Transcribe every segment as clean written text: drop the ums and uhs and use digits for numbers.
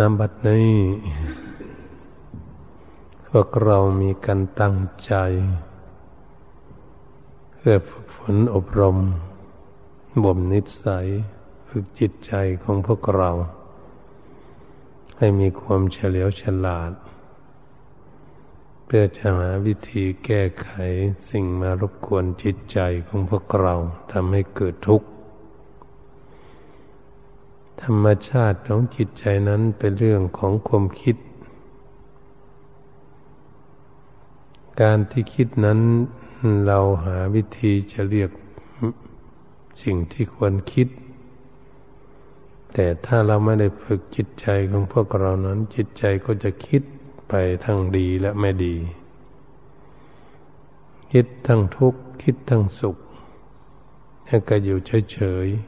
ณ บัดนี้พวกเรามีการตั้งใจเพื่อฝึกฝนอบรมบ่มนิสัยฝึกจิตใจของพวกเราให้มีความเฉลียวฉลาดเพื่อจะหาวิธีแก้ไขสิ่งมารบกวนจิตใจของพวกเราทำให้เกิดทุกข์ธรรมชาติของจิตใจนั้นเป็นเรื่องของความคิดการที่คิดนั้นเราหาวิธีจะเรียกสิ่งที่ควรคิดแต่ถ้าเราไม่ได้ฝึกจิตใจของพวกเรานั้นจิตใจก็จะคิดไปทั้งดีและไม่ดีคิดทั้งทุกข์คิดทั้งสุขแล้วก็อยู่เฉยๆ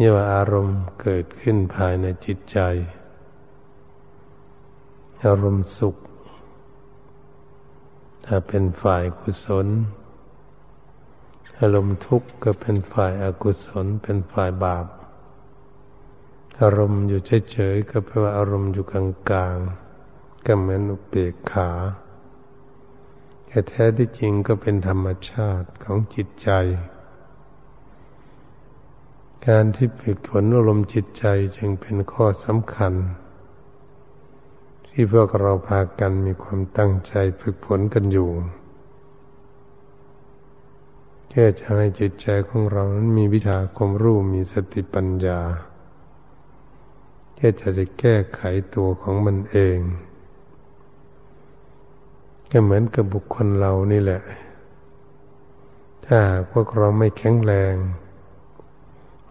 นี่ว่าอารมณ์เกิดขึ้นภายในจิตใจอารมณ์สุขถ้าเป็นฝ่ายกุศลอารมณ์ทุกข์ก็เป็นฝ่ายอกุศลเป็นฝ่ายบาปอารมณ์อยู่เฉยๆก็แปลว่าอารมณ์อยู่กลางๆก็เหมือนอุเบกขาแต่แท้ที่จริงก็เป็นธรรมชาติของจิตใจการที่ฝึกฝนอารมณ์จิตใจจึงเป็นข้อสำคัญที่พวกเราพากันมีความตั้งใจฝึกฝนกันอยู่เพื่อจะให้จิตใจของเรานั้นมีวิชาความรู้มีสติปัญญาเพื่อจะแก้ไขตัวของมันเองก็เหมือนกับบุคคลเรานี่แหละถ้าพวกเราไม่แข็งแรง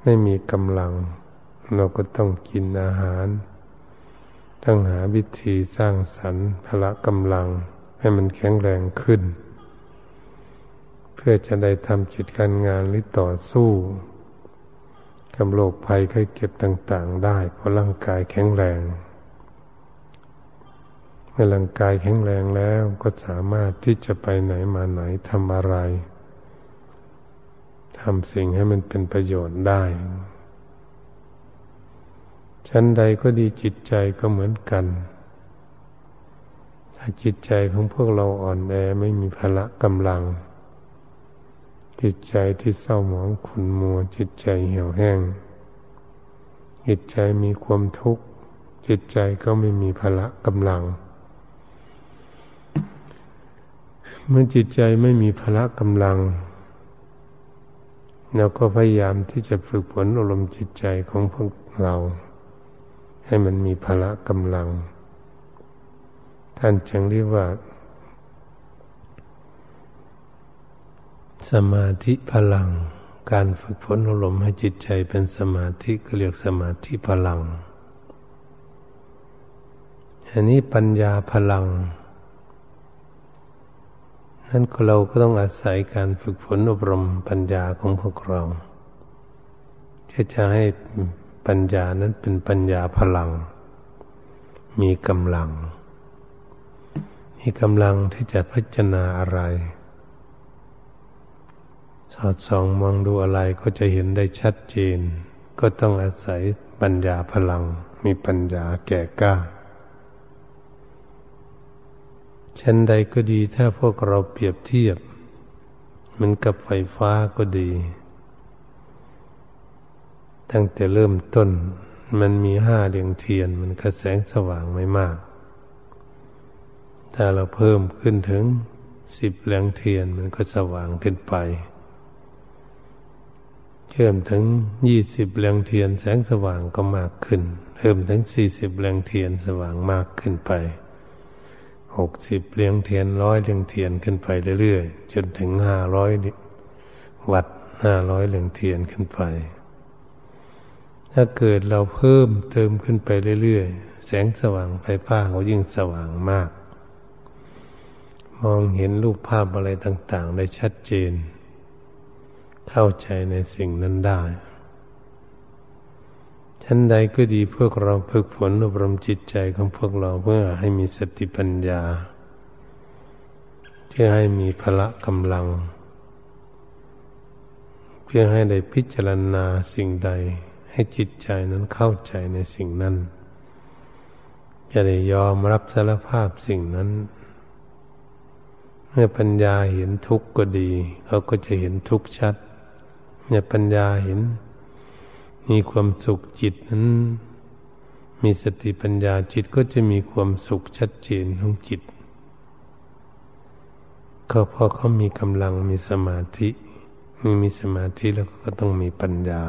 ไม่มีกำลังเราก็ต้องกินอาหารต้องหาวิธีสร้างสรรค์พละกำลังให้มันแข็งแรงขึ้นเพื่อจะได้ทำกิจการงานหรือต่อสู้กับโรคภัยไข้เจ็บต่างๆได้เพราะร่างกายแข็งแรงเมื่อร่างกายแข็งแรงแล้วก็สามารถที่จะไปไหนมาไหนทำอะไรทำสิ่งให้มันเป็นประโยชน์ได้ชั้นใดก็ดีจิตใจก็เหมือนกันถ้าจิตใจของพวกเราอ่อนแอไม่มีพละกำลังจิตใจที่เศร้าหมองขุ่นมัวจิตใจเหี่ยวแห้งจิตใจมีความทุกข์จิตใจก็ไม่มีพละกำลังเมื่อจิตใจไม่มีพละกำลังเราก็พยายามที่จะฝึกฝนอารมณ์จิตใจของพวกเราให้มันมีพละกำลังท่านจึงเรียกว่าสมาธิพลังการฝึกฝนอารมณ์ให้จิตใจเป็นสมาธิก็เรียกสมาธิพลังอันนี้ปัญญาพลังนั่นเราก็ต้องอาศัยการฝึกฝนอบรมปัญญาของพวกเราที่จะให้ปัญญานั้นเป็นปัญญาพลังมีกำลังที่จะพิจารณาอะไรสอดส่องมองดูอะไรก็จะเห็นได้ชัดเจนก็ต้องอาศัยปัญญาพลังมีปัญญาแก่กล้าชั้นใดก็ดีถ้าพวกเราเปรียบเทียบเหมือนกับไฟฟ้าก็ดีตั้งแต่เริ่มต้นมันมี5เรืองเทียนมันก็แสงสว่างไม่มากถ้าเราเพิ่มขึ้นถึง10เรืองเทียนมันก็สว่างขึ้นไปเพิ่มถึง20เรืองเทียนแสงสว่างก็มากขึ้นเพิ่มถึง40เรืองเทียนสว่างมากขึ้นไป60เรืองเทียน100เรืองเทียนขึ้นไปเรื่อยๆจนถึง500วัตต์500เรืองเทียนขึ้นไปถ้าเกิดเราเพิ่มเติมขึ้นไปเรื่อย แสงสว่างไฟฟ้าเขายิ่งสว่างมากมองเห็นรูปภาพอะไรต่างๆได้ชัดเจนเข้าใจในสิ่งนั้นได้ชั้นใดก็ดีพวกเราฝึกฝนอบรมจิตใจของพวกเราเพื่อให้มีสติปัญญาเพื่อให้มีพละกำลังเพื่อให้ได้พิจารณาสิ่งใดให้จิตใจนั้นเข้าใจในสิ่งนั้นจะได้ยอมรับสารภาพสิ่งนั้นเมื่อปัญญาเห็นทุกข์ก็ดีเขาก็จะเห็นทุกข์ชัดเมื่อปัญญาเห็นมีความสุขจิตนั้นมีสติปัญญาจิตก็จะมีความสุขชัดเจนของจิตก็พอเขามีกำลังมีสมาธิมีสมาธิแล้วก็ต้องมีปัญญา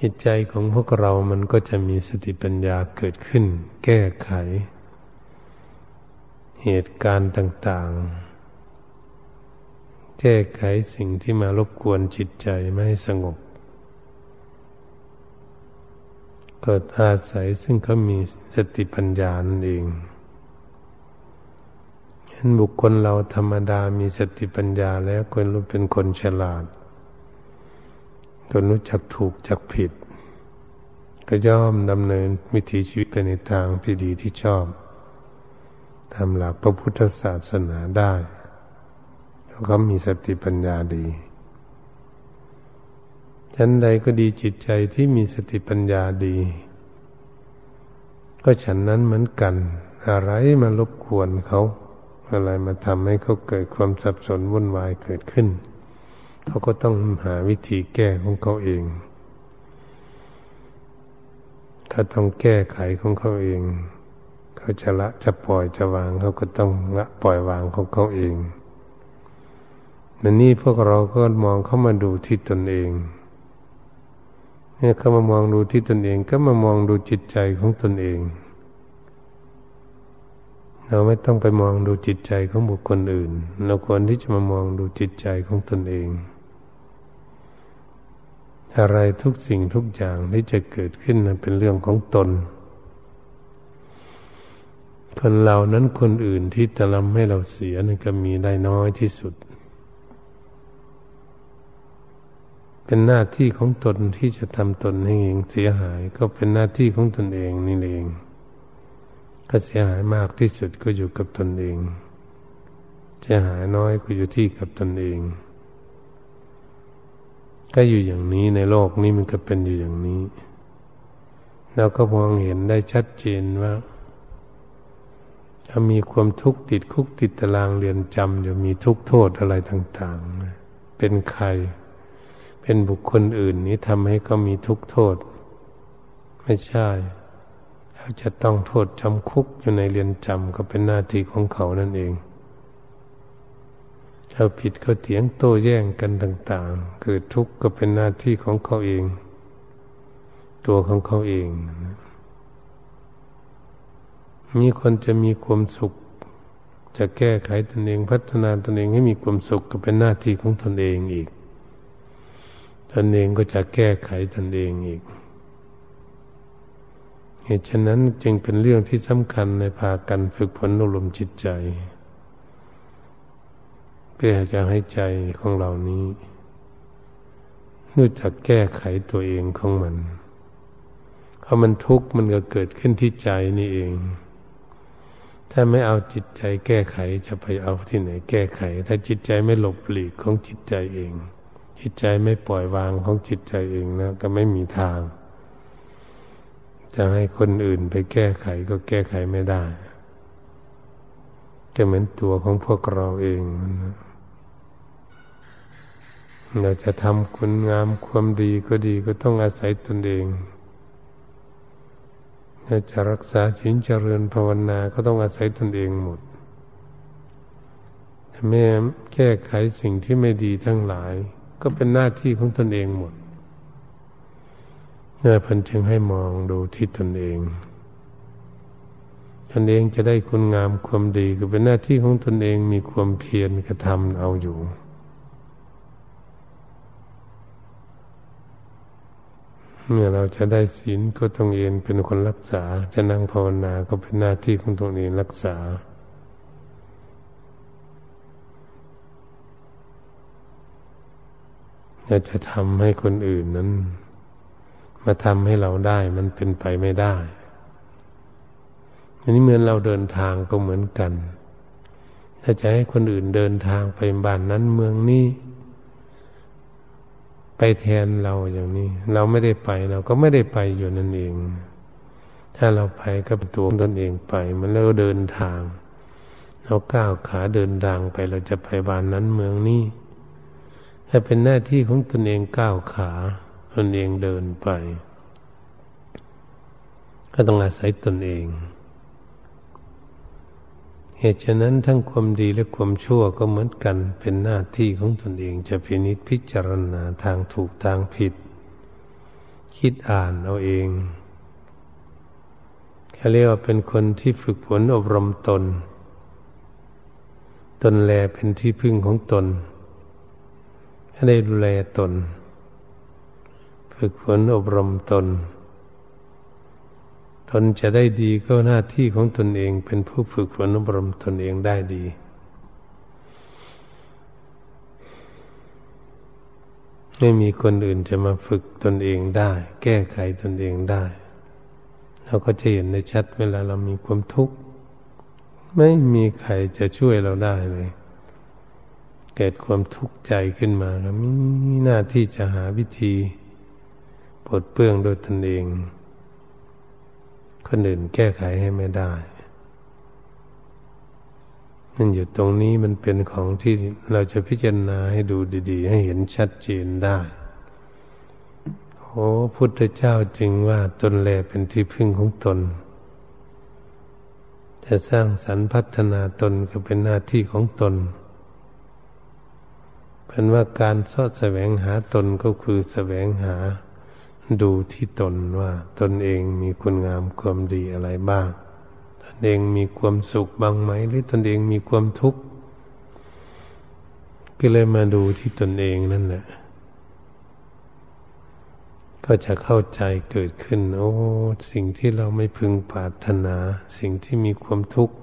จิตใจของพวกเรามันก็จะมีสติปัญญาเกิดขึ้นแก้ไขเหตุการณ์ต่างๆแก้ไขสิ่งที่มารบกวนจิตใจไม่ให้สงบเกิดอาศัยซึ่งเขามีสติปัญญานั่นเองเห็นบุคคลเราธรรมดามีสติปัญญาแล้วคนรู้เป็นคนฉลาดคนรู้จักถูกจักผิดก็ย่อมดำเนินวิถีชีวิตไปในทางที่ดีที่ชอบตามหลักพระพุทธศาสนาได้แล้วก็มีสติปัญญาดีชั้นใดก็ดีจิตใจที่มีสติปัญญาดีก็ฉันนั้นเหมือนกันอะไรมารบกวนเขาอะไรมาทำให้เขาเกิดความสับสนวุ่นวายเกิดขึ้นเขาก็ต้องหาวิธีแก้ของเขาเองเขาต้องแก้ไขของเขาเองเขาจะละจะปล่อยจะวางเขาก็ต้องละปล่อยวางของเขาเองนั่นนี่พวกเราก็มองเข้ามาดูที่ตนเองเนี่ยเข้ามามองดูที่ตนเองก็มามองดูจิตใจของตนเองเราไม่ต้องไปมองดูจิตใจของบุคคลอื่นเราควรที่จะมามองดูจิตใจของตนเองอะไรทุกสิ่งทุกอย่างที่จะเกิดขึ้นนั้นเป็นเรื่องของตนคนเหล่านั้นคนอื่นที่จะทำให้เราเสียนั่นก็มีได้น้อยที่สุดเป็นหน้าที่ของตนที่จะทำตนให้เองเสียหายก็เป็นหน้าที่ของตนเองนี่เองก็เสียหายมากที่สุดก็อยู่กับตนเองเสียหายน้อยก็อยู่ที่กับตนเองก็อยู่อย่างนี้ในโลกนี้มันก็เป็นอยู่อย่างนี้เราก็มองเห็นได้ชัดเจนว่าถ้ามีความทุกข์ติดคุกติดตารางเรือนจำจะมีทุกโทษอะไรต่างๆเป็นใครเป็นบุคคลอื่นนี้ทำให้เขามีทุกโทษไม่ใช่เขาจะต้องโทษจำคุกอยู่ในเรือนจำก็เป็นหน้าที่ของเขานั่นเองเขาผิดเขาเถียงโต้แย้งกันต่างๆเกิดทุกข์ก็เป็นหน้าที่ของเขาเองตัวของเขาเองมีคนจะมีความสุขจะแก้ไขตนเองพัฒนาตนเองให้มีความสุขก็เป็นหน้าที่ของตนเองอีกตนเองก็จะแก้ไขตนเองอีกเหตุฉะนั้นจึงเป็นเรื่องที่สำคัญในพากันฝึกฝนอบรมจิตใจเพื่อจะให้ใจของเรานี้รู้จักแก้ไขตัวเองของมันพอมันทุกข์มันก็เกิดขึ้นที่ใจนี่เองถ้าไม่เอาจิตใจแก้ไขจะไปเอาที่ไหนแก้ไขถ้าจิตใจไม่หลบหลีกของจิตใจเองจิตใจไม่ปล่อยวางของจิตใจเองนะก็ไม่มีทางจะให้คนอื่นไปแก้ไขก็แก้ไขไม่ได้จะเหมือนตัวของพวกเราเองนะเราจะทำคุณงามความดีก็ดีก็ต้องอาศัยตนเองจะรักษาศีลเจริญภาวนาก็ต้องอาศัยตนเองหมดแม้แก้ไขสิ่งที่ไม่ดีทั้งหลายก็เป็นหน้าที่ของตนเองหมดเนี่ยพันจึงให้มองดูที่ตนเองตนเองจะได้คุณงามความดีก็เป็นหน้าที่ของตนเองมีความเพียรกระทำเอาอยู่ เมื่อเราจะได้ศีลก็ต้องเองเป็นคนรักษาจะนั่งภาวนาก็เป็นหน้าที่ของตัวเองรักษาจะทำให้คนอื่นนั้นมาทำให้เราได้มันเป็นไปไม่ได้อันนี้เหมือนเราเดินทางก็เหมือนกันถ้าจะให้คนอื่นเดินทางไปบ้านนั้นเมืองนี้ไปแทนเราอย่างนี้เราไม่ได้ไปเราก็ไม่ได้ไปอยู่นั่นเองถ้าเราไปก็เป็นตัวตนเองไปมันเราเดินทางเราก้าวขาเดินทางไปเราจะไปบ้านนั้นเมืองนี้ถ้าเป็นหน้าที่ของตนเองก้าวขาตนเองเดินไปก็ต้องอาศัยตนเองเหตุฉะนั้นทั้งความดีและความชั่วก็เหมือนกันเป็นหน้าที่ของตนเองจะพินิจพิจารณาทางถูกทางผิดคิดอ่านเอาเองเขาเรียกว่าเป็นคนที่ฝึกฝนอบรมตนตนแลเป็นที่พึ่งของตนให้ได้ดูแลตนฝึกฝนอบรมตนตนจะได้ดีก็หน้าที่ของตนเองเป็นผู้ฝึกฝนอบรมตนเองได้ดีไม่มีคนอื่นจะมาฝึกตนเองได้แก้ไขตนเองได้เราก็จะเห็นได้ชัดเวลาเรามีความทุกข์ไม่มีใครจะช่วยเราได้เลยเกิดความทุกข์ใจขึ้นมาแล้วมีหน้าที่จะหาวิธีปลดเปลื้องโดยตนเองคนอื่นแก้ไขให้ไม่ได้มันอยู่ตรงนี้มันเป็นของที่เราจะพิจารณาให้ดูดีๆให้เห็นชัดเจนได้โอ้พุทธเจ้าจึงว่าตนแลเป็นที่พึ่งของตนจะสร้างสรรค์พัฒนาตนก็เป็นหน้าที่ของตนเป็นว่าการเสาะแสวงหาตนก็คือแสวงหาดูที่ตนว่าตนเองมีคุณงามความดีอะไรบ้างตนเองมีความสุขบ้างไหมหรือตนเองมีความทุกข์ก็เลยมาดูที่ตนเองนั่นแหละก็จะเข้าใจเกิดขึ้นโอ้สิ่งที่เราไม่พึงปรารถนาสิ่งที่มีความทุกข์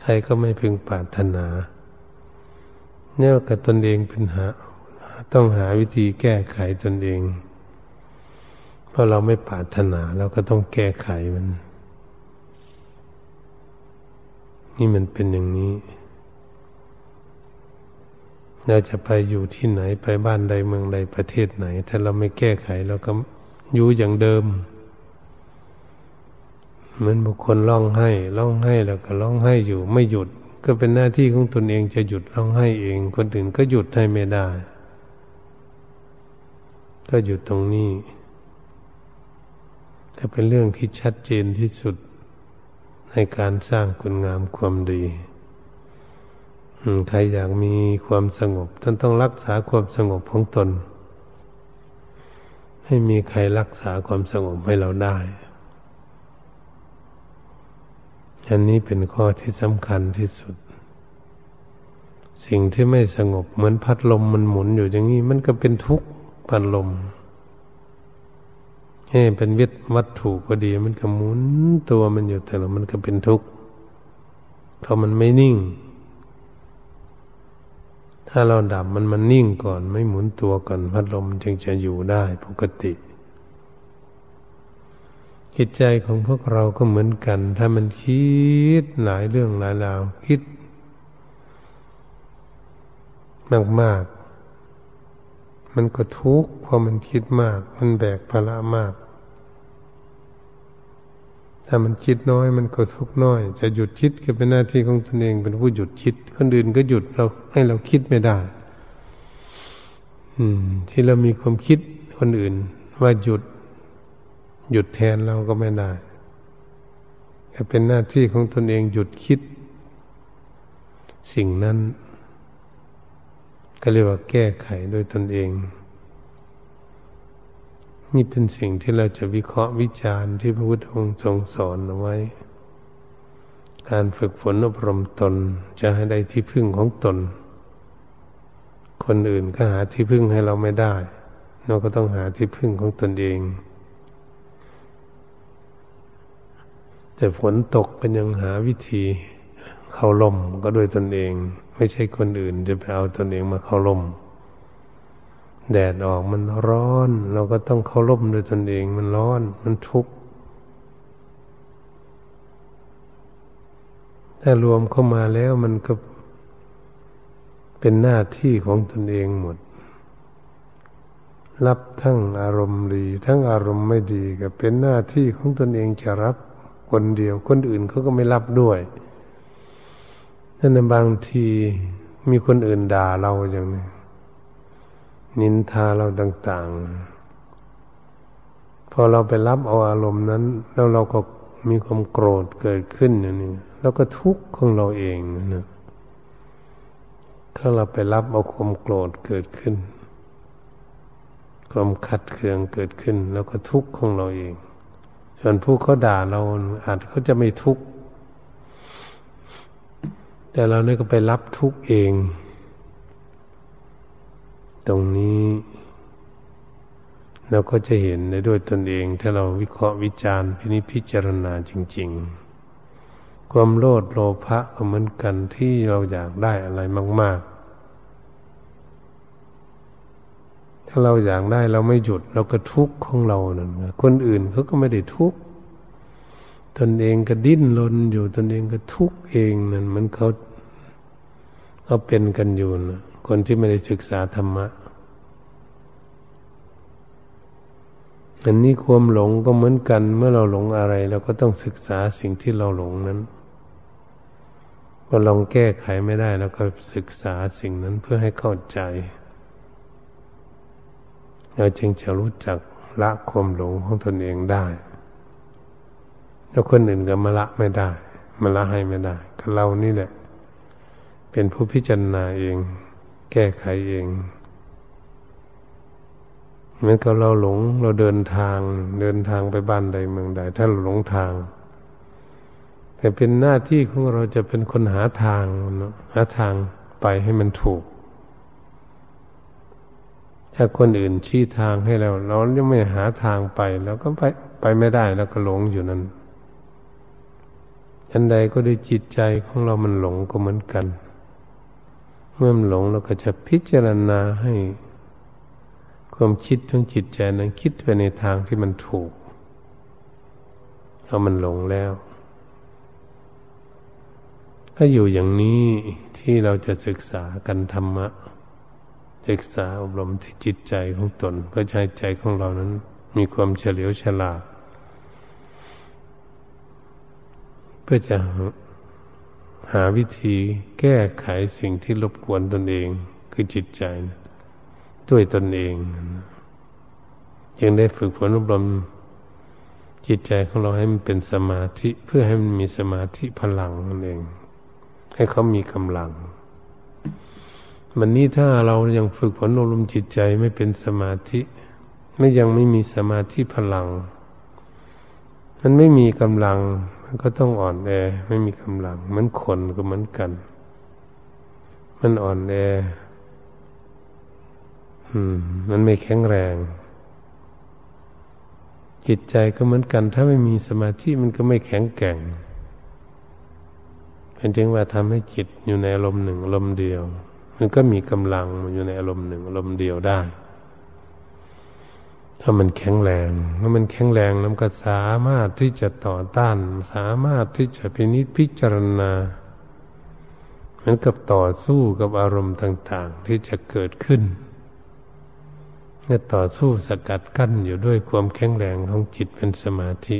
ใครก็ไม่พึงปรารถนาเนี่ยกับตนเองเป็นหาต้องหาวิธีแก้ไขตนเองเพราะเราไม่ปรารถนาเราก็ต้องแก้ไขมันนี่มันเป็นอย่างนี้เราจะไปอยู่ที่ไหนไปบ้านใดเมืองใดประเทศไหนถ้าเราไม่แก้ไขเราก็อยู่อย่างเดิมเหมือนบุคคลร้องไห้แล้วก็ร้องไห้อยู่ไม่หยุดก็เป็นหน้าที่ของตนเองจะหยุดร้องไห้เองคนอื่นก็หยุดให้ไม่ได้ก็อยู่ตรงนี้ก็เป็นเรื่องที่ชัดเจนที่สุดในการสร้างคุณงามความดีใครอยากมีความสงบต้องรักษาความสงบของตนให้มีใครรักษาความสงบให้เราได้อันนี้เป็นข้อที่สำคัญที่สุดสิ่งที่ไม่สงบเหมือนพัดลมมันหมุนอยู่อย่างนี้มันก็เป็นทุกข์พัดลมให้เป็นวัตถุก็ดีมันก็หมุนตัวมันอยู่แต่ละมันก็เป็นทุกข์เพราะมันไม่นิ่งถ้าเราดับมันนิ่งก่อนไม่หมุนตัวก่อนพัดลมจึงจะอยู่ได้ปกติจิตใจของพวกเราก็เหมือนกันถ้ามันคิดหลายเรื่องหลายราวคิดมากๆมันก็ทุกข์เพราะมันคิดมากมันแบกภาระมากถ้ามันคิดน้อยมันก็ทุกข์น้อยจะหยุดคิดก็เป็นหน้าที่ของตนเองเป็นผู้หยุดคิดคนอื่นก็หยุดเราให้เราคิดไม่ได้ที่เรามีความคิดคนอื่นว่าหยุดแทนเราก็ไม่ได้แต่เป็นหน้าที่ของตนเองหยุดคิดสิ่งนั้นก็เรียกว่าแก้ไขโดยตนเองนี่เป็นสิ่งที่เราจะวิเคราะห์วิจารณ์ที่พระพุทธองค์ทรงสอนเอาไว้การฝึกฝนอบรมตนจะให้ได้ที่พึ่งของตนคนอื่นก็หาที่พึ่งให้เราไม่ได้เราก็ต้องหาที่พึ่งของตนเอง แต่ฝนตกก็ยังหาวิธีเข้าร่มก็ด้วยตนเองไม่ใช่คนอื่นจะไปเอาตนเองมาเข้าร่มแดดออกมันร้อนเราก็ต้องเข้าร่มด้วยตนเองมันร้อนมันทุกข์ถ้ารวมเข้ามาแล้วมันก็เป็นหน้าที่ของตนเองหมดรับทั้งอารมณ์ดีทั้งอารมณ์ไม่ดีก็เป็นหน้าที่ของตนเองจะรับคนเดียวคนอื่นเขาก็ไม่รับด้วยนั่นนะบางทีมีคนอื่นด่าเราอย่างนี้นินทาเราต่างๆพอเราไปรับเอาอารมณ์นั้นแล้วเราก็มีความโกรธเกิดขึ้นอย่างนี้แล้วก็ทุกข์ของเราเองนะถ้าเราไปรับเอาความโกรธเกิดขึ้นความขัดเคืองเกิดขึ้นแล้วก็ทุกข์ของเราเองส่วนผู้เขาด่าเราอาจเขาจะไม่ทุกข์แต่เราเนี่ยก็ไปรับทุกข์เองตรงนี้เราก็จะเห็นได้ด้วยตนเองถ้าเราวิเคราะห์วิจารณ์พิจารณาจริงๆความโลภโลภะก็เหมือนกันที่เราอยากได้อะไรมากๆถ้าเราอยากได้เราไม่หยุดเราก็ทุกข์ของเรานั่นคนอื่นเขาก็ไม่ได้ทุกข์ตนเองก็ดิ้นรนอยู่ตนเองก็ทุกข์เองนั่นมันเขาเป็นกันอยู่นะคนที่ไม่ได้ศึกษาธรรมะอันนี้ความหลงก็เหมือนกันเมื่อเราหลงอะไรเราก็ต้องศึกษาสิ่งที่เราหลงนั้นพอลองแก้ไขไม่ได้เราก็ศึกษาสิ่งนั้นเพื่อให้เข้าใจเราจึงจะรู้จักละความหลงของตนเองได้แล้วคนอื่นก็มาละไม่ได้มาละให้ไม่ได้ก็เรานี่แหละเป็นผู้พิจารณาเองแก้ไขเองเหมือนกับเราหลงเราเดินทางไปบ้านใดเมืองใดถ้าเราหลงทางแต่เป็นหน้าที่ของเราจะเป็นคนหาทางเนาะหาทางไปให้มันถูกถ้าคนอื่นชี้ทางให้เราเรายังไม่หาทางไปเราก็ไปไม่ได้เราก็หลงอยู่นั่นอันใดก็ด้วยจิตใจของเรามันหลงก็เหมือนกันเมื่อมันหลงเราก็จะพิจารณาให้ความคิดทั้งจิตใจนั้นคิดไปในทางที่มันถูกแล้วมันหลงแล้วถ้าอยู่อย่างนี้ที่เราจะศึกษากันธรรมะศึกษาอบรมที่จิตใจของตนเพื่อให้ใจของเรานั้นมีความเฉลียวฉลาดเพื่อจะหาวิธีแก้ไขสิ่งที่รบกวนตนเองคือจิตใจด้วยตนเองยังได้ฝึกฝนอบรมจิตใจของเราให้มันเป็นสมาธิเพื่อให้มันมีสมาธิพลังนั่นเองให้เขามีกำลังวันนี้ถ้าเรายังฝึกฝนอบรมจิตใจไม่เป็นสมาธิยังไม่มีสมาธิพลังมันไม่มีกำลังมันก็ต้องอ่อนแอไม่มีกำลังเหมือนคนก็เหมือนกันมันอ่อนแอมันไม่แข็งแรงจิตใจก็เหมือนกันถ้าไม่มีสมาธิมันก็ไม่แข็งแกร่งเป็นจึงว่าทำให้จิตอยู่ในอารมณ์หนึ่งอารมณ์เดียวมันก็มีกำลังอยู่ในอารมณ์หนึ่งอารมณ์เดียวได้ถ้ามันแข็งแรงแล้วก็สามารถที่จะต่อต้านสามารถที่จะพินิจพิจารณาเหมือนกับต่อสู้กับอารมณ์ต่างๆที่จะเกิดขึ้นและต่อสู้สกัดกั้นอยู่ด้วยความแข็งแรงของจิตเป็นสมาธิ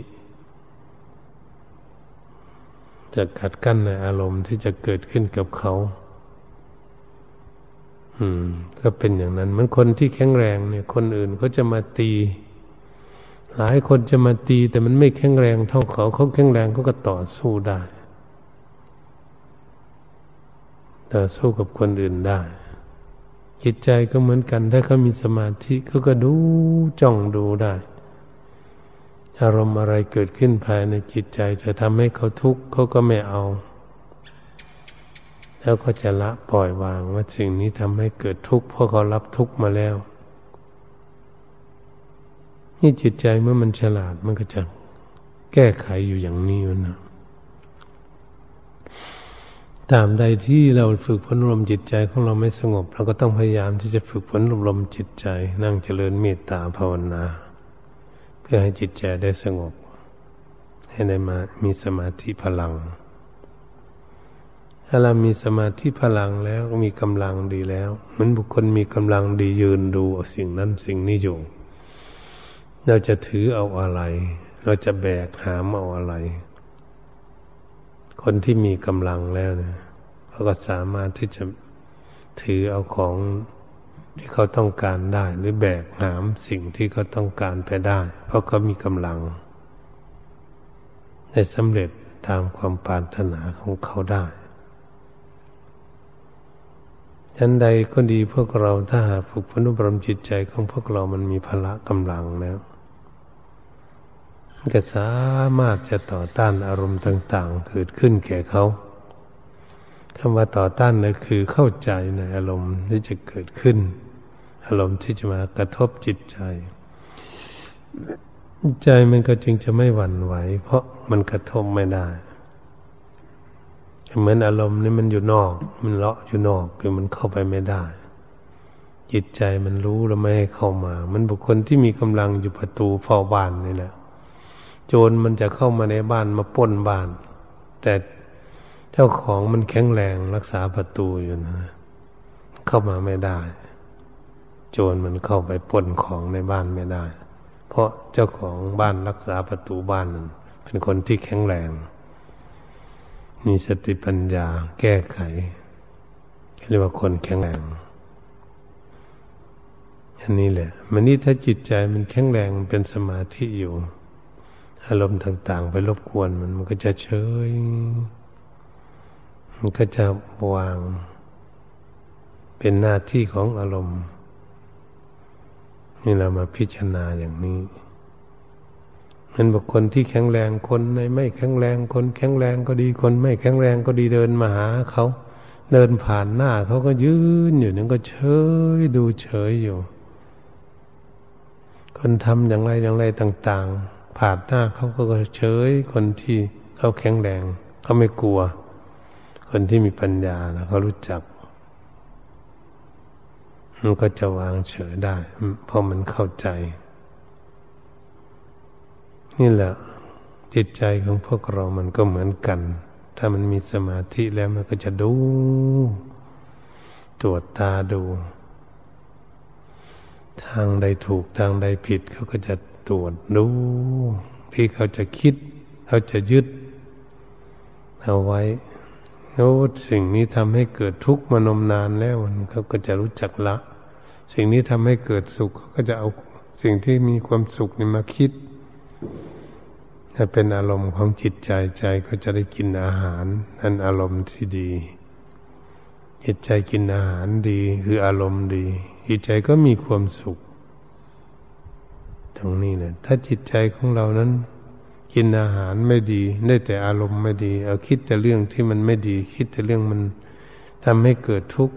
จะกัดกั้นในอารมณ์ที่จะเกิดขึ้นกับเขาก็เป็นอย่างนั้นเหมือนคนที่แข็งแรงเนี่ยคนอื่นเขาจะมาตีหลายคนจะมาตีแต่มันไม่แข็งแรงเท่าเขาแข็งแรงเขาก็ต่อสู้ได้ต่อสู้กับคนอื่นได้จิตใจก็เหมือนกันถ้าเขามีสมาธิเขาก็ดูจ้องดูได้อารมณ์อะไรเกิดขึ้นภายในจิตใจจะทำให้เขาทุกข์เขาก็ไม่เอาแล้วก็จะละปล่อยวางว่าสิ่งนี้ทำให้เกิดทุกข์เพราะเขารับทุกข์มาแล้วนี่จิตใจเมื่อมันฉลาดมันก็จะ แก้ไขอยู่อย่างนี้นะตามใดที่เราฝึกพนลมจิตใจของเราไม่สงบเราก็ต้องพยายามที่จะฝึกพนลมจิตใจนั่งเจริญเมตตาภาวนาเพื่อให้จิตใจได้สงบให้ได้มามีสมาธิพลังถ้าเรามีสมาธิพลังแล้วมีกำลังดีแล้วเหมือนบุคคลมีกำลังดียืนดูสิ่งนั้นสิ่งนี้อยู่เราจะถือเอาอะไรเราจะแบกหามเอาอะไรคนที่มีกำลังแล้วเนี่ยเขาก็สามารถที่จะถือเอาของที่เขาต้องการได้หรือแบกหามสิ่งที่เขาต้องการไปได้เพราะเขามีกำลังได้สำเร็จตามความปรารถนาของเขาได้ฉันใดก็ดีพวกเราถ้าหากฝึกพนุบรมจิตใจของพวกเรามันมีพละกำลังแล้วก็สามารถจะต่อต้านอารมณ์ต่างๆเกิดขึ้นแก่เขาคำว่าต่อต้านนั่นคือเข้าใจในอารมณ์ที่จะเกิดขึ้นอารมณ์ที่จะมากระทบจิตใจใจมันก็จึงจะไม่หวั่นไหวเพราะมันกระทบไม่ได้เหมือนอารมณ์นี่มันอยู่นอกมันเลาะอยู่นอกคือมันเข้าไปไม่ได้จิตใจมันรู้แล้วไม่ให้เข้ามามันบุคคลที่มีกำลังอยู่ประตูเฝ้าบ้านนี่แหละโจรมันจะเข้ามาในบ้านมาปล้นบ้านแต่เจ้าของมันแข็งแรงรักษาประตูอยู่นะเข้ามาไม่ได้โจรมันเข้าไปปล้นของในบ้านไม่ได้เพราะเจ้าของบ้านรักษาประตูบ้านนั้นเป็นคนที่แข็งแรงมีสติปัญญาแก้ไขเรียกว่าคนแข็งแรงอันนี้แหละมันนี่ถ้าจิตใจมันแข็งแรงเป็นสมาธิอยู่อารมณ์ต่างๆไปรบกวนมันก็จะเฉยมันก็จะวางเป็นหน้าที่ของอารมณ์นี่เรามาพิจารณาอย่างนี้เป็นบุคคลที่แข็งแรงคนในไม่แข็งแรงคนแข็งแรงก็ดีคนไม่แข็งแรงก็ดีเดินมาหาเขาเดินผ่านหน้าเขาก็ยืนอยู่นั่นก็เฉยดูเฉยอยู่คนทำอย่างไรอย่างไรต่างๆผ่านหน้าเขาก็เฉยคนที่เขาแข็งแรงเขาไม่กลัวคนที่มีปัญญาเขารู้จักมันก็จะวางเฉยได้เพราะมันเข้าใจนี่แหละจิตใจของพวกเรามันก็เหมือนกันถ้ามันมีสมาธิแล้วมันก็จะดูตรวจตาดูทางใดถูกทางใดผิดเขาก็จะตรวจดูที่เขาจะคิดเขาจะยึดเอาไว้แล้วสิ่งนี้ทำให้เกิดทุกข์มานมนานแล้วเขาก็จะรู้จักละสิ่งนี้ทำให้เกิดสุขเขาก็จะเอาสิ่งที่มีความสุขนี่มาคิดถ้าเป็นอารมณ์ของจิตใจใจก็จะได้กินอาหารนั่นอารมณ์ที่ดีจิตใจกินอาหารดีคืออารมณ์ดีจิตใจก็มีความสุขตรงนี้แหละถ้าจิตใจของเรานั้นกินอาหารไม่ดีได้แต่อารมณ์ไม่ดีเอาคิดแต่เรื่องที่มันไม่ดีคิดแต่เรื่องมันทำให้เกิดทุกข์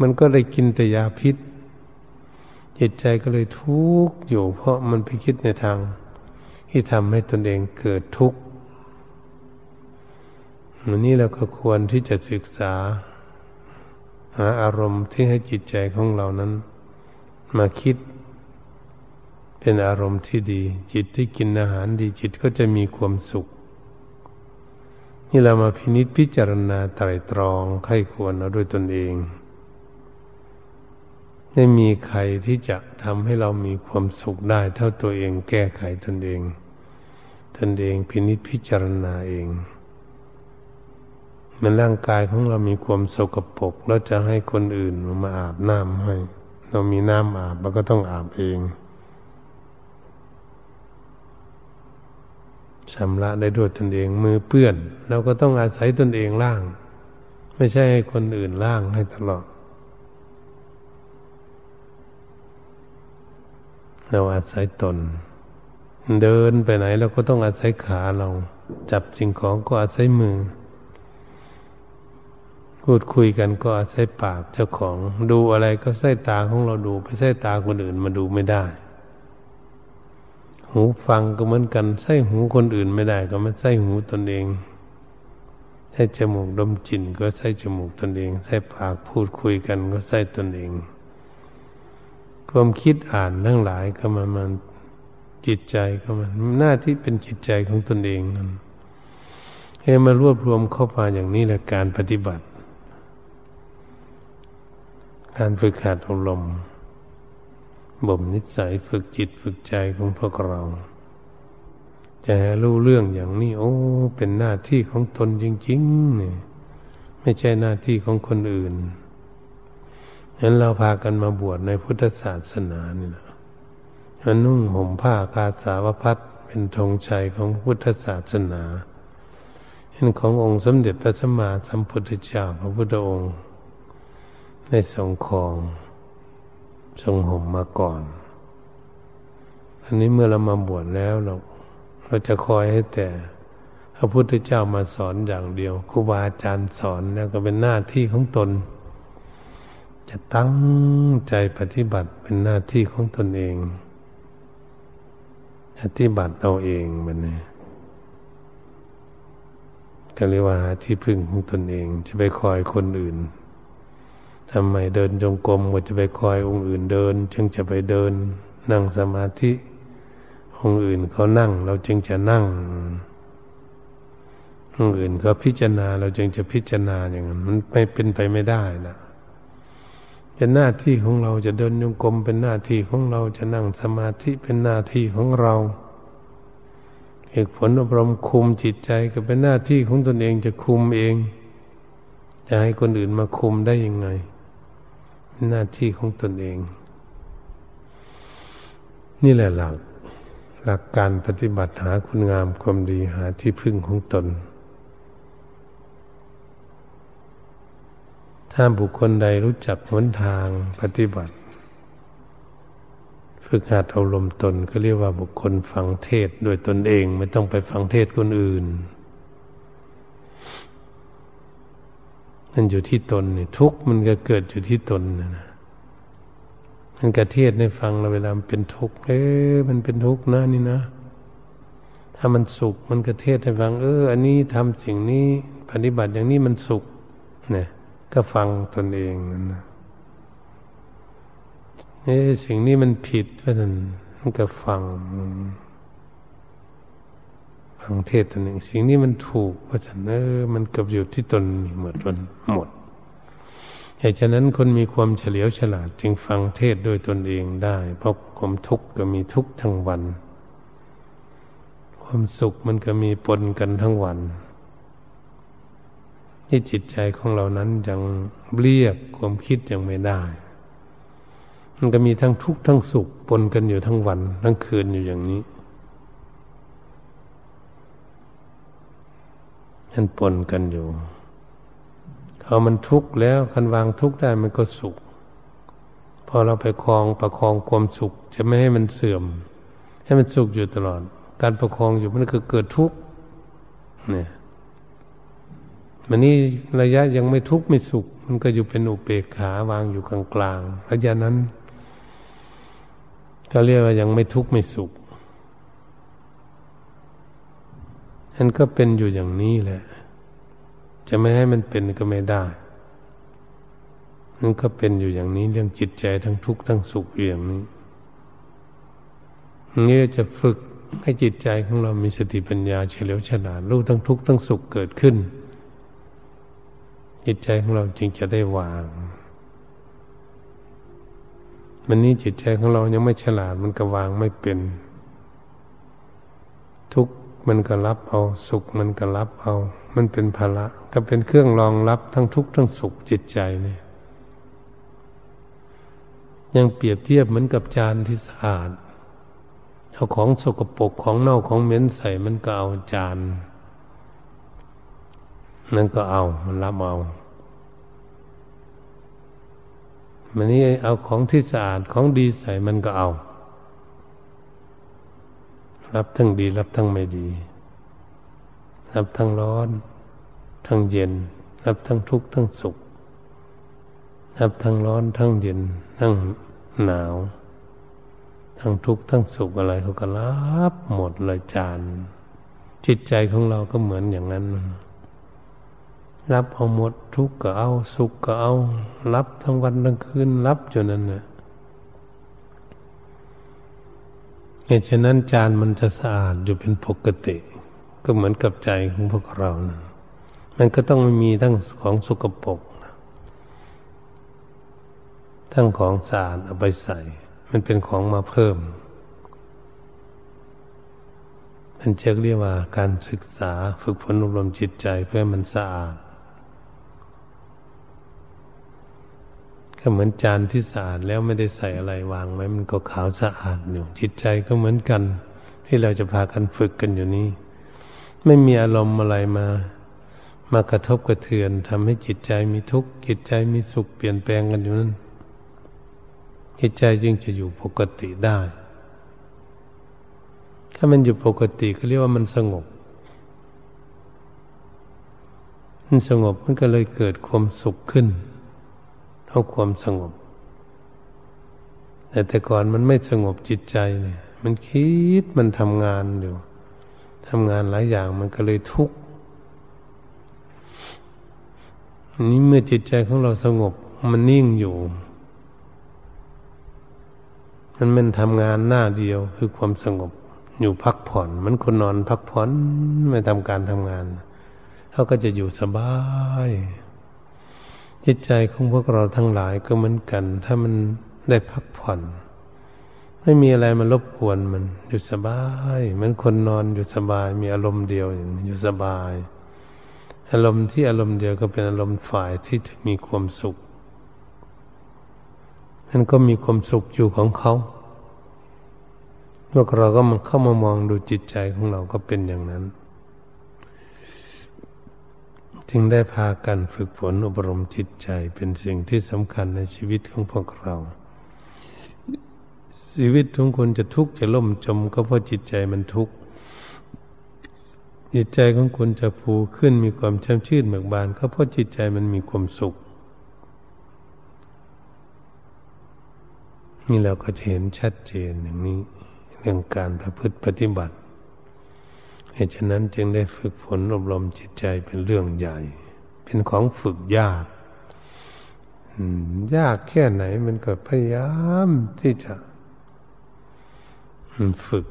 มันก็ได้กินแต่ยาพิษจิตใจก็เลยทุกข์อยู่เพราะมันไปคิดในทางที่ทำให้ตนเองเกิดทุกข์วันนี้เราก็ควรที่จะศึกษาหาอารมณ์ที่ให้จิตใจของเรานั้นมาคิดเป็นอารมณ์ที่ดีจิตที่กินอาหารดีจิตก็จะมีความสุขนี่เรามาพินิจพิจารณาไตร่ตรองใคร่ควรเอาด้วยตนเองไม่มีใครที่จะทำให้เรามีความสุขได้เท่าตัวเองแก้ไขตนเองพินิจพิจารณาเองมันร่างกายของเรามีความสกปรกแล้วจะให้คนอื่นมาอาบน้ำให้เรามีน้ำอาบเราก็ต้องอาบเองชำระได้ด้วยตนเองมือเปื้อนเราก็ต้องอาศัยตนเองล้างไม่ใช่ให้คนอื่นล้างให้ตลอดเราอาศัยตนเดินไปไหนเราก็ต้องอาศัยขาเราจับสิ่งของก็อาศัยมือพูดคุยกันก็อาศัยปากเจ้าของดูอะไรก็ใช้ตาของเราดูไปใช้ตาคนอื่นมาดูไม่ได้ หูฟังก็เหมือนกันใส่หูคนอื่นไม่ได้ก็มันใส่หูตนเองใส่จมูกดมกลิ่นก็ใส่จมูกตนเองใส่ปากพูดคุยกันก็ใส่ตนเองความคิดอ่านทั้งหลายก็มันจิตใจก็มันหน้าที่เป็นจิตใจของตนเองนั่นให้มารวบรวมเข้ามาอย่างนี้แหละการปฏิบัติการฝึกหัดอบรมบ่มนิสัยฝึกจิตฝึกใจของพวกเราจะรู้เรื่องอย่างนี้โอ้เป็นหน้าที่ของตนจริงๆเนี่ยไม่ใช่หน้าที่ของคนอื่นฉะนั้นเราพากันมาบวชในพุทธศาสนานี่นะนุ่งห่มผ้ากาสาวพัสต์เป็นธงชัยของพุทธศาสนาเห็นขององค์สมเด็จพระสัมมาสัมพุทธเจ้าพระพุทธองค์ได้ทรงครองทรงห่มมาก่อนอันนี้เมื่อเรามาบวชแล้วเราจะคอยให้แต่พระพุทธเจ้ามาสอนอย่างเดียวครูบาอาจารย์สอนแล้วก็เป็นหน้าที่ของตนจะตั้งใจปฏิบัติเป็นหน้าที่ของตนเองปฏิบัติเอาเองมันนี่ก็เรียกว่าที่พึ่งของตนเองจะไปคอยคนอื่นทำไมเดินจงกรมก็จะไปคอยองค์อื่นเดินจึงจะไปเดินนั่งสมาธิองค์อื่นเขานั่งเราจึงจะนั่งองค์อื่นเขาพิจารณาเราจึงจะพิจารณาอย่างนั้นมันไม่เป็นไปไม่ได้นะเป็นหน้าที่ของเราจะเดินจงกรมเป็นหน้าที่ของเราจะนั่งสมาธิเป็นหน้าที่ของเราเหตุผลอบรมคุมจิตใจก็เป็นหน้าที่ของตนเองจะคุมเองจะให้คนอื่นมาคุมได้ยังไงหน้าที่ของตนเองนี่แหละหลักการปฏิบัติหาคุณงามความดีหาที่พึ่งของตนถ้าบุคคลใดรู้จักหนทางปฏิบัติฝึกหัดอบรมตนก็เรียกว่าบุคคลฟังเทศน์โดยตนเองไม่ต้องไปฟังเทศน์คนอื่นนั่นอยู่ที่ตนนี่ทุกข์มันก็เกิดอยู่ที่ตนนะมันกระเทศน์ให้ฟังเราเวลาเป็นทุกข์มันเป็นทุกข์นะนี่นะถ้ามันสุขมันกระเทศน์ให้ฟังอันนี้ทำสิ่งนี้ปฏิบัติอย่างนี้มันสุขเนี่ยก็ฟังตนเองนั่นนะสิ่งนี้มันผิดเพราะนั้นมันก็ฟังเทศน์ตนเองสิ่งนี้มันถูกเพราะฉะนั้นมันเกิดอยู่ที่ตนหมดเหตุฉะนั้นคนมีความเฉลียวฉลาดจึงฟังเทศน์โดยตนเองได้เพราะความทุกข์ก็มีทุกข์ทั้งวันความสุขมันก็มีปนกันทั้งวันที่จิตใจของเรานั้นยังเรียบความคิดยังไม่ได้มันก็มีทั้งทุกข์ทั้งสุขปนกันอยู่ทั้งวันทั้งคืนอยู่อย่างนี้มันปนกันอยู่เขามันทุกข์แล้วคันวางทุกข์ได้มันก็สุขพอเราไปประคองความสุขจะไม่ให้มันเสื่อมให้มันสุขอยู่ตลอดการประคองอยู่มันก็เกิดทุกข์เนี่ยมันนี่ระยะยังไม่ทุกข์ไม่สุขมันก็อยู่เป็นอุเบกขาวางอยู่กลางๆระยะนั้นก็เรียกว่ายังไม่ทุกข์ไม่สุขมันก็เป็นอยู่อย่างนี้แหละจะไม่ให้มันเป็นก็ไม่ได้มันก็เป็นอยู่อย่างนี้เรื่องจิตใจทั้งทุกข์ทั้งสุขอย่างนี้นี่จะฝึกให้จิตใจของเรามีสติปัญญาเฉลียวฉลาดรู้ทั้งทุกข์ทั้งสุขเกิดขึ้นจิตใจของเราจึงจะได้วางมันนี้จิตใจของเรายังไม่ฉลาดมันก็วางไม่เป็นทุกข์มันก็รับเอาสุขมันก็รับเอามันเป็นภาระก็เป็นเครื่องรองรับทั้งทุกข์ทั้งสุขจิตใจนี่ยังเปรียบเทียบเหมือนกับจานที่สะอาดเอาของสกปรกของเน่าของเหม็นใส่มันก็เอาจานนั่นก็เอามันรับเอามันนี่เอาของที่สะอาดของดีใส่มันก็เอารับทั้งดีรับทั้งไม่ดีรับทั้งร้อนทั้งเย็นรับทั้งทุกข์ทั้งสุขรับทั้งร้อนทั้งเย็นทั้งหนาว ทั้งทุกข์ทั้งสุขอะไรเขาก็รับหมดเลยจานจิตใจของเราก็เหมือนอย่างนั้นรับเอาหมดทุกข์ก็เอาสุขก็เอารับทั้งวันทั้งคืนรับจนนั้นนะเหตุฉะนั้นจานมันจะสะอาดอยู่เป็นปกติก็เหมือนกับใจของพวกเรานะมันก็ต้องมีทั้งของสกปรกทั้งของสะอาดเอาไปใส่มันเป็นของมาเพิ่มมันเรียกว่าการศึกษาฝึกฝนอบรมจิตใจเพื่อมันสะอาดก็เหมือนจานที่สะอาดแล้วไม่ได้ใส่อะไรวางไว้มันก็ขาวสะอาดอยู่จิตใจก็เหมือนกันที่เราจะพากันฝึกกันอยู่นี้ไม่มีอารมณ์อะไรมากระทบกระเทือนทำให้จิตใจมีทุกข์จิตใจมีสุขเปลี่ยนแปลงกันอยู่นั้นจิตใจจึงจะอยู่ปกติได้ถ้ามันอยู่ปกติเขาเรียกว่ามันสงบมันสงบมันก็เลยเกิดความสุขขึ้นเพราะความสงบแต่ก่อนมันไม่สงบจิตใจเนี่ยมันคิดมันทำงานอยู่ทำงานหลายอย่างมันก็เลยทุกข์นี่เมื่อจิตใจของเราสงบมันนิ่งอยู่มันทำงานหน้าเดียวคือความสงบอยู่พักผ่อนมันคนนอนพักผ่อนไม่ทำการทำงานเขาก็จะอยู่สบายจิตใจของพวกเราทั้งหลายก็เหมือนกันถ้ามันได้พักผ่อนไม่มีอะไรมารบกวนมันอยู่สบายเหมือนคนนอนอยู่สบายมีอารมณ์เดียวอยู่สบายอารมณ์เดียวก็เป็นอารมณ์ฝ่ายที่จะมีความสุขมันก็มีความสุขอยู่ของเขาพวกเราก็มันเข้ามามองดูจิตใจของเราก็เป็นอย่างนั้นจึงได้พากันฝึกฝนอบรมจิตใจเป็นสิ่งที่สำคัญในชีวิตของพวกเราชีวิตของคนจะทุกข์จะล่มจมก็เพราะจิตใจมันทุกข์จิตใจของคนจะฟูขึ้นมีความแช่มชื่นเบิกบานก็เพราะจิตใจมันมีความสุขนี่เราก็จะเห็นชัดเจนอย่างนี้เรื่องการประพฤติปฏิบัติเหตุฉะนั้นจึงได้ฝึกฝนอบรมจิตใจเป็นเรื่องใหญ่เป็นของฝึกยากยากแค่ไหนมันก็พยายามที่จะฝึก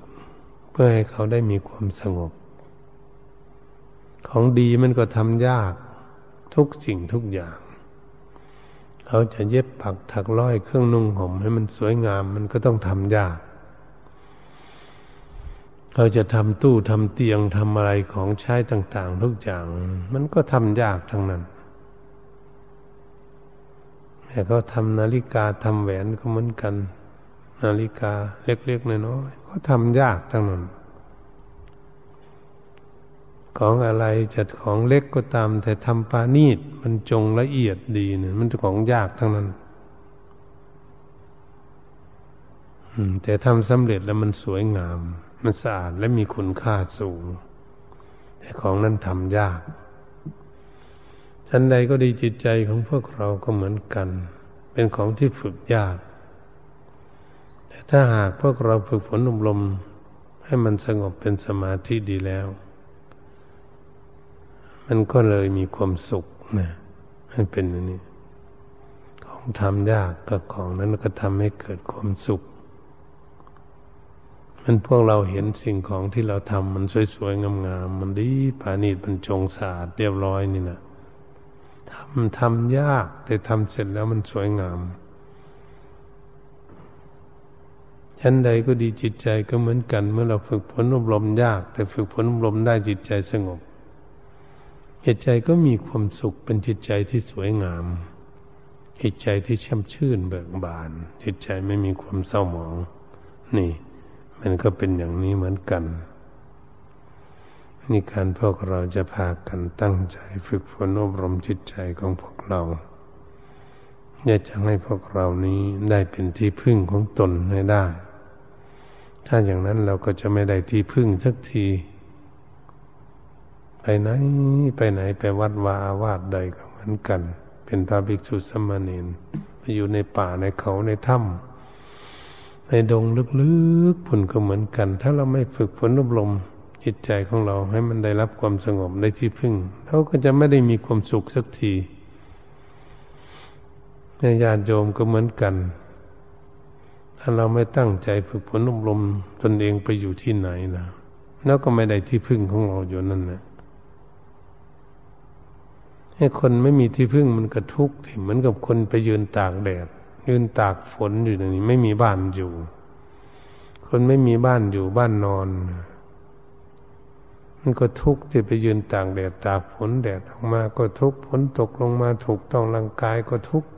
เพื่อให้เขาได้มีความสงบของดีมันก็ทำยากทุกสิ่งทุกอย่างเขาจะเย็บปักถักร้อยเครื่องนุ่งห่มให้มันสวยงามมันก็ต้องทำยากเราจะทำตู้ทำเตียงทำอะไรของใช้ต่างๆทุกอย่างมันก็ทำยากทั้งนั้นแต่เขาทำนาฬิกาทำแหวนก็เหมือนกันนาฬิกาเล็กๆน้อยๆก็ทำยากทั้งนั้นของอะไรจัดของเล็กก็ตามแต่ทำปานีตมันจงละเอียดดีเนี่ยมันของยากทั้งนั้นแต่ทำสำเร็จแล้วมันสวยงามมันสะอาดและมีคุณค่าสูงแต่ของนั้นทำยากชั้นใดก็ดีจิตใจของพวกเราก็เหมือนกันเป็นของที่ฝึกยากแต่ถ้าหากพวกเราฝึกฝนอบรมให้มันสงบเป็นสมาธิดีแล้วมันก็เลยมีความสุขนะมันเป็นอย่างนี้ของทำยากกับของนั้นก็ทำให้เกิดความสุขมันพวกเราเห็นสิ่งของที่เราทำมันสวยๆงามๆมันดีปานีตมันจงสะอาดเรียบร้อยนี่นะทำยากแต่ทำเสร็จแล้วมันสวยงามชั้นใดก็ดีจิตใจก็เหมือนกันเมื่อเราฝึกฝนอบรมยากแต่ฝึกฝนอบรมได้จิตใจสงบจิตใจก็มีความสุขเป็นจิตใจที่สวยงามจิตใจที่แช่มชื่นเบิกบานจิตใจไม่มีความเศร้าหมองนี่มันก็เป็นอย่างนี้เหมือนกันนี่การพวกเราจะพากันตั้งใจฝึกฝนอบรมจิตใจของพวกเราอยากจะให้พวกเรานี้ได้เป็นที่พึ่งของตนให้ได้ถ้าอย่างนั้นเราก็จะไม่ได้ที่พึ่งสักทีไปไหนไปวัดวาอาวาสใดก็เหมือนกันเป็นพระภิกษุสามเณรไปอยู่ในป่าในเขาในถ้ำ ในดงลึกๆผลก็เหมือนกันถ้าเราไม่ฝึกฝนอบรมจิตใจของเราให้มันได้รับความสงบได้ที่พึ่งเขาก็จะไม่ได้มีความสุขสักทีญาติโยมก็เหมือนกันถ้าเราไม่ตั้งใจฝึกฝนอบรมตนเองไปอยู่ที่ไหนล่ะแล้วก็ไม่ได้ที่พึ่งของเราอยู่นั่นแหละให้คนไม่มีที่พึ่งมันก็ทุกข์เหมือนกับคนไปยืนตากแดดยืนตากฝนอยู่อย่างนี้ไม่มีบ้านอยู่คนไม่มีบ้านอยู่บ้านนอนมันก็ทุกข์ที่ไปยืนตากแดดตากฝนแดดออกมาก็ทุกข์ฝนตกลงมาถูกต้องร่างกายก็ทุกข์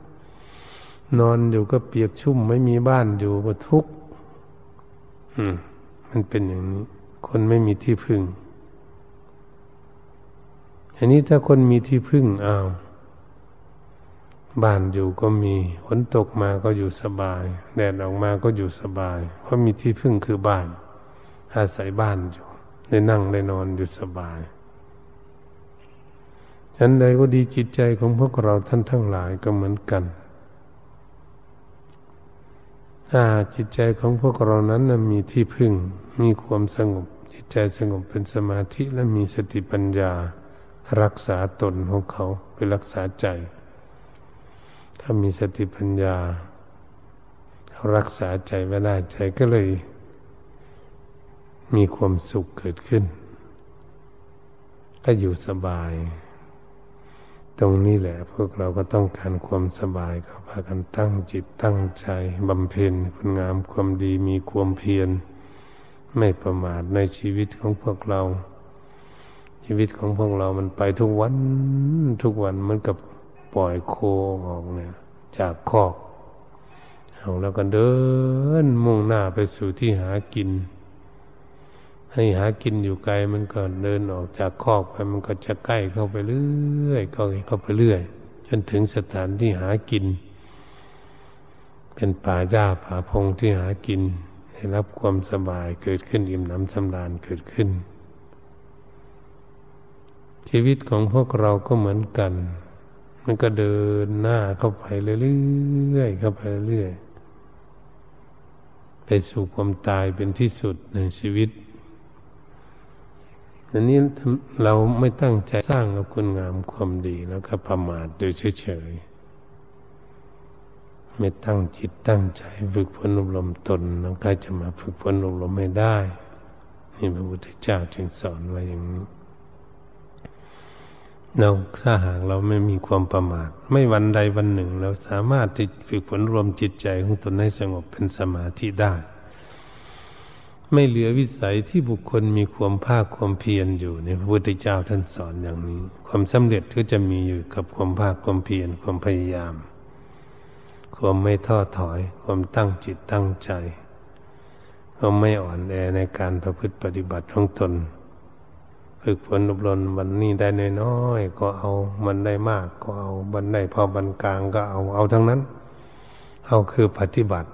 นอนอยู่ก็เปียกชุ่มไม่มีบ้านอยู่ก็ทุกข์มันเป็นอย่างนี้คนไม่มีที่พึ่งอันนี้ถ้าคนมีที่พึ่งบ้านอยู่ก็มีฝนตกมาก็อยู่สบายแดดออกมาก็อยู่สบายเพราะมีที่พึ่งคือบ้านอาศัยบ้านอยู่ได้นั่งได้นอนอยู่สบายฉันใดก็ดีจิตใจของพวกเราท่านทั้งหลายก็เหมือนกันถ้าจิตใจของพวกเรานั้นมีที่พึ่งมีความสงบจิตใจสงบเป็นสมาธิและมีสติปัญญารักษาตนของเขาไปรักษาใจถ้ามีสติปัญญาเขารักษาใจไว้ได้ใจก็เลยมีความสุขเกิดขึ้นก็อยู่สบายตรงนี้แหละพวกเราก็ต้องการความสบายก็พากันตั้งจิตตั้งใจบำเพ็ญคุณงามความดีมีความเพียรไม่ประมาทในชีวิตของพวกเราชีวิตของพวกเรามันไปทุกวันทุกวันเหมือนกับปล่อยโคออกเนี่ยจากคอกเอาแล้วก็เดินมุ่งหน้าไปสู่ที่หากินให้หากินอยู่ไกลมันก็เดินออกจากคอกไปมันก็จะใกล้เข้าไปเรื่อยเข้าไปเรื่อยจนถึงสถานที่หากินเป็นป่าหญ้าป่าพงที่หากินได้รับความสบายเกิดขึ้นอิ่มหนำสำราญเกิดขึ้นชีวิตของพวกเราก็เหมือนกันมันก็เดินหน้าเข้าไปเรื่อยๆเข้าไปเรื่อยไปสู่ความตายเป็นที่สุดในชีวิตอันนี้เราไม่ตั้งใจสร้างเอาคุณงามความดีแล้วก็ประมาทโดยเฉยๆไม่ตั้งจิตตั้งใจฝึกฝนอบรมตนแล้วก็จะมาฝึกฝนอบรมให้ได้นี่พระพุทธเจ้าจึงสอนไว้อย่างนี้เราถ้าหากเราไม่มีความประมาทไม่วันใดวันหนึ่งเราสามารถที่ฝึกฝนรวมจิตใจของตนให้สงบเป็นสมาธิได้ไม่เหลือวิสัยที่บุคคลมีความภาคความเพียรอยู่ในพระพุทธเจ้าท่านสอนอย่างนี้ความสำเร็จก็จะมีอยู่กับความภาคความเพียรความพยายามความไม่ท้อถอยความตั้งจิตตั้งใจความไม่อ่อนแอในการประพฤติปฏิบัติของตนฝึกฝนอบรมวันนี้ได้น้อยๆก็เอามันได้มากก็เอามันได้พอบันกลางก็เอาทั้งนั้นเอาคือปฏิบัติ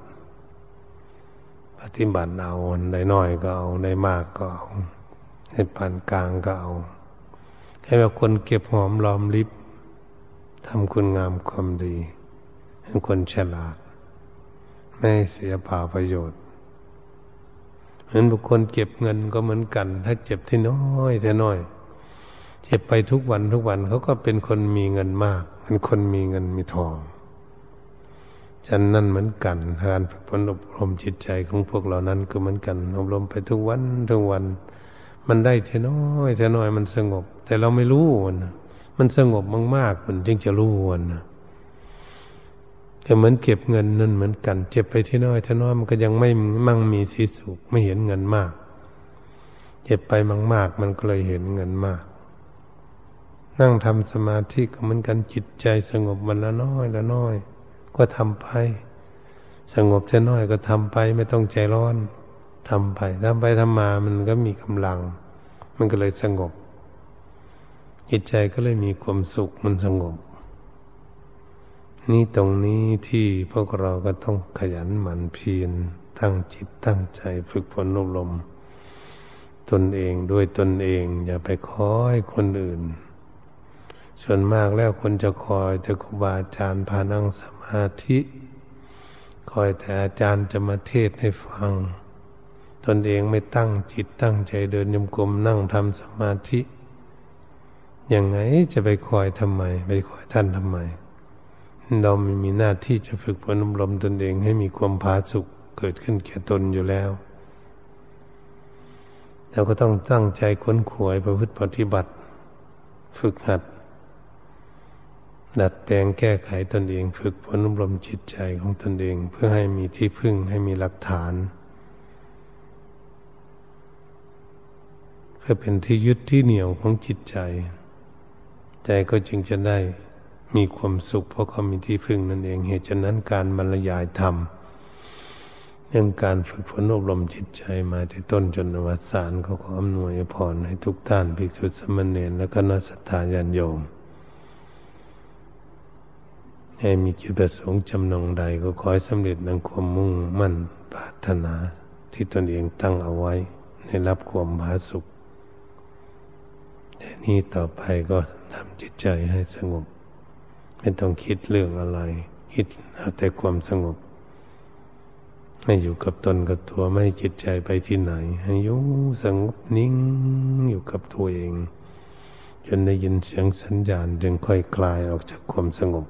เอาได้น้อยก็เอาได้มากก็เอาได้ปานกลางก็เอาให้ว่าคนเก็บหอมรอมริบทำคุณงามความดีให้คนฉลาดไม่เสียเปล่าประโยชน์เหมือนบุคคลเก็บเงินก็เหมือนกันถ้าเก็บที่น้อยแต่น้อยเก็บไปทุกวันเขาก็เป็นคนมีเงินมากเป็นคนมีเงินมีทองฉันนั่นเหมือนกันการฝึกฝนอบรมจิตใจของพวกเรานั้นก็เหมือนกันอบรมไปทุกวันมันได้แต่น้อยมันสงบแต่เราไม่รู้มันสงบมากๆมันจึงจะรู้นะแต่เหมือนเก็บเงินนั่นเหมือนกันเก็บไปที่น้อยมันก็ยังไม่มั่งมีสีสุขไม่เห็นเงินมากเก็บไปมากๆมันก็เลยเห็นเงินมากนั่งทำสมาธิก็เหมือนกันจิตใจสงบมันละน้อยก็ทำไปสงบน้อยก็ทำไปไม่ต้องใจร้อนทำไปทำมามันก็มีกำลังมันก็เลยสงบจิตใจก็เลยมีความสุขมันสงบนี่ตรงนี้ที่พวกเราก็ต้องขยันหมั่นเพียรตั้งจิตตั้งใจฝึกฝนอบรมตนเองด้วยตนเองอย่าไปคอยคนอื่นส่วนมากแล้วคนจะคอยแต่ครูบาอาจารย์พานั่งสมาธิ คอยแต่อาจารย์จะมาเทศให้ฟังตนเองไม่ตั้งจิตตั้งใจเดินยมกลมนั่งทำสมาธิยังไงจะไปคอยทำไมไปคอยท่านทำไมเราไม่มีหน้าที่จะฝึกฝนอบรมตนเองให้มีความผาสุกเกิดขึ้นแก่ตนอยู่แล้วเราก็ต้องตั้งใจค้นขวยประพฤติปฏิบัติฝึกหัดดัดแปลงแก้ไขตนเองฝึกฝนอบรมจิตใจของตนเองเพื่อให้มีที่พึ่งให้มีหลักฐานเพื่อเป็นที่ยึดที่เหนี่ยวของจิตใจใจก็จึงจะได้มีความสุขเพราะเขามีที่พึ่งนั่นเองเหตุฉะนั้นการบรรยายธรรมเรื่องการฝึกฝนอบรมจิตใจมาจากต้นจนอวสานก็ขออำนวยพรให้ทุกท่านภิกษุสามเณรและคณะศรัทธาญาติโยมให้มีจุดประสงค์จำนงใดก็ขอให้สำเร็จดังความมุ่งมั่นปรารถนาที่ตนเองตั้งเอาไว้ให้รับความผาสุกแต่นี้ต่อไปก็ทำจิตใจให้สงบไม่ต้องคิดเรื่องอะไรคิดเอาแต่ความสงบให้อยู่กับตนกับตัวไม่ให้จิตใจไปที่ไหนให้อยู่สงบนิ่งอยู่กับตัวเองจนได้ยินเสียงสัญญาณจึงค่อยคลายออกจากความสงบ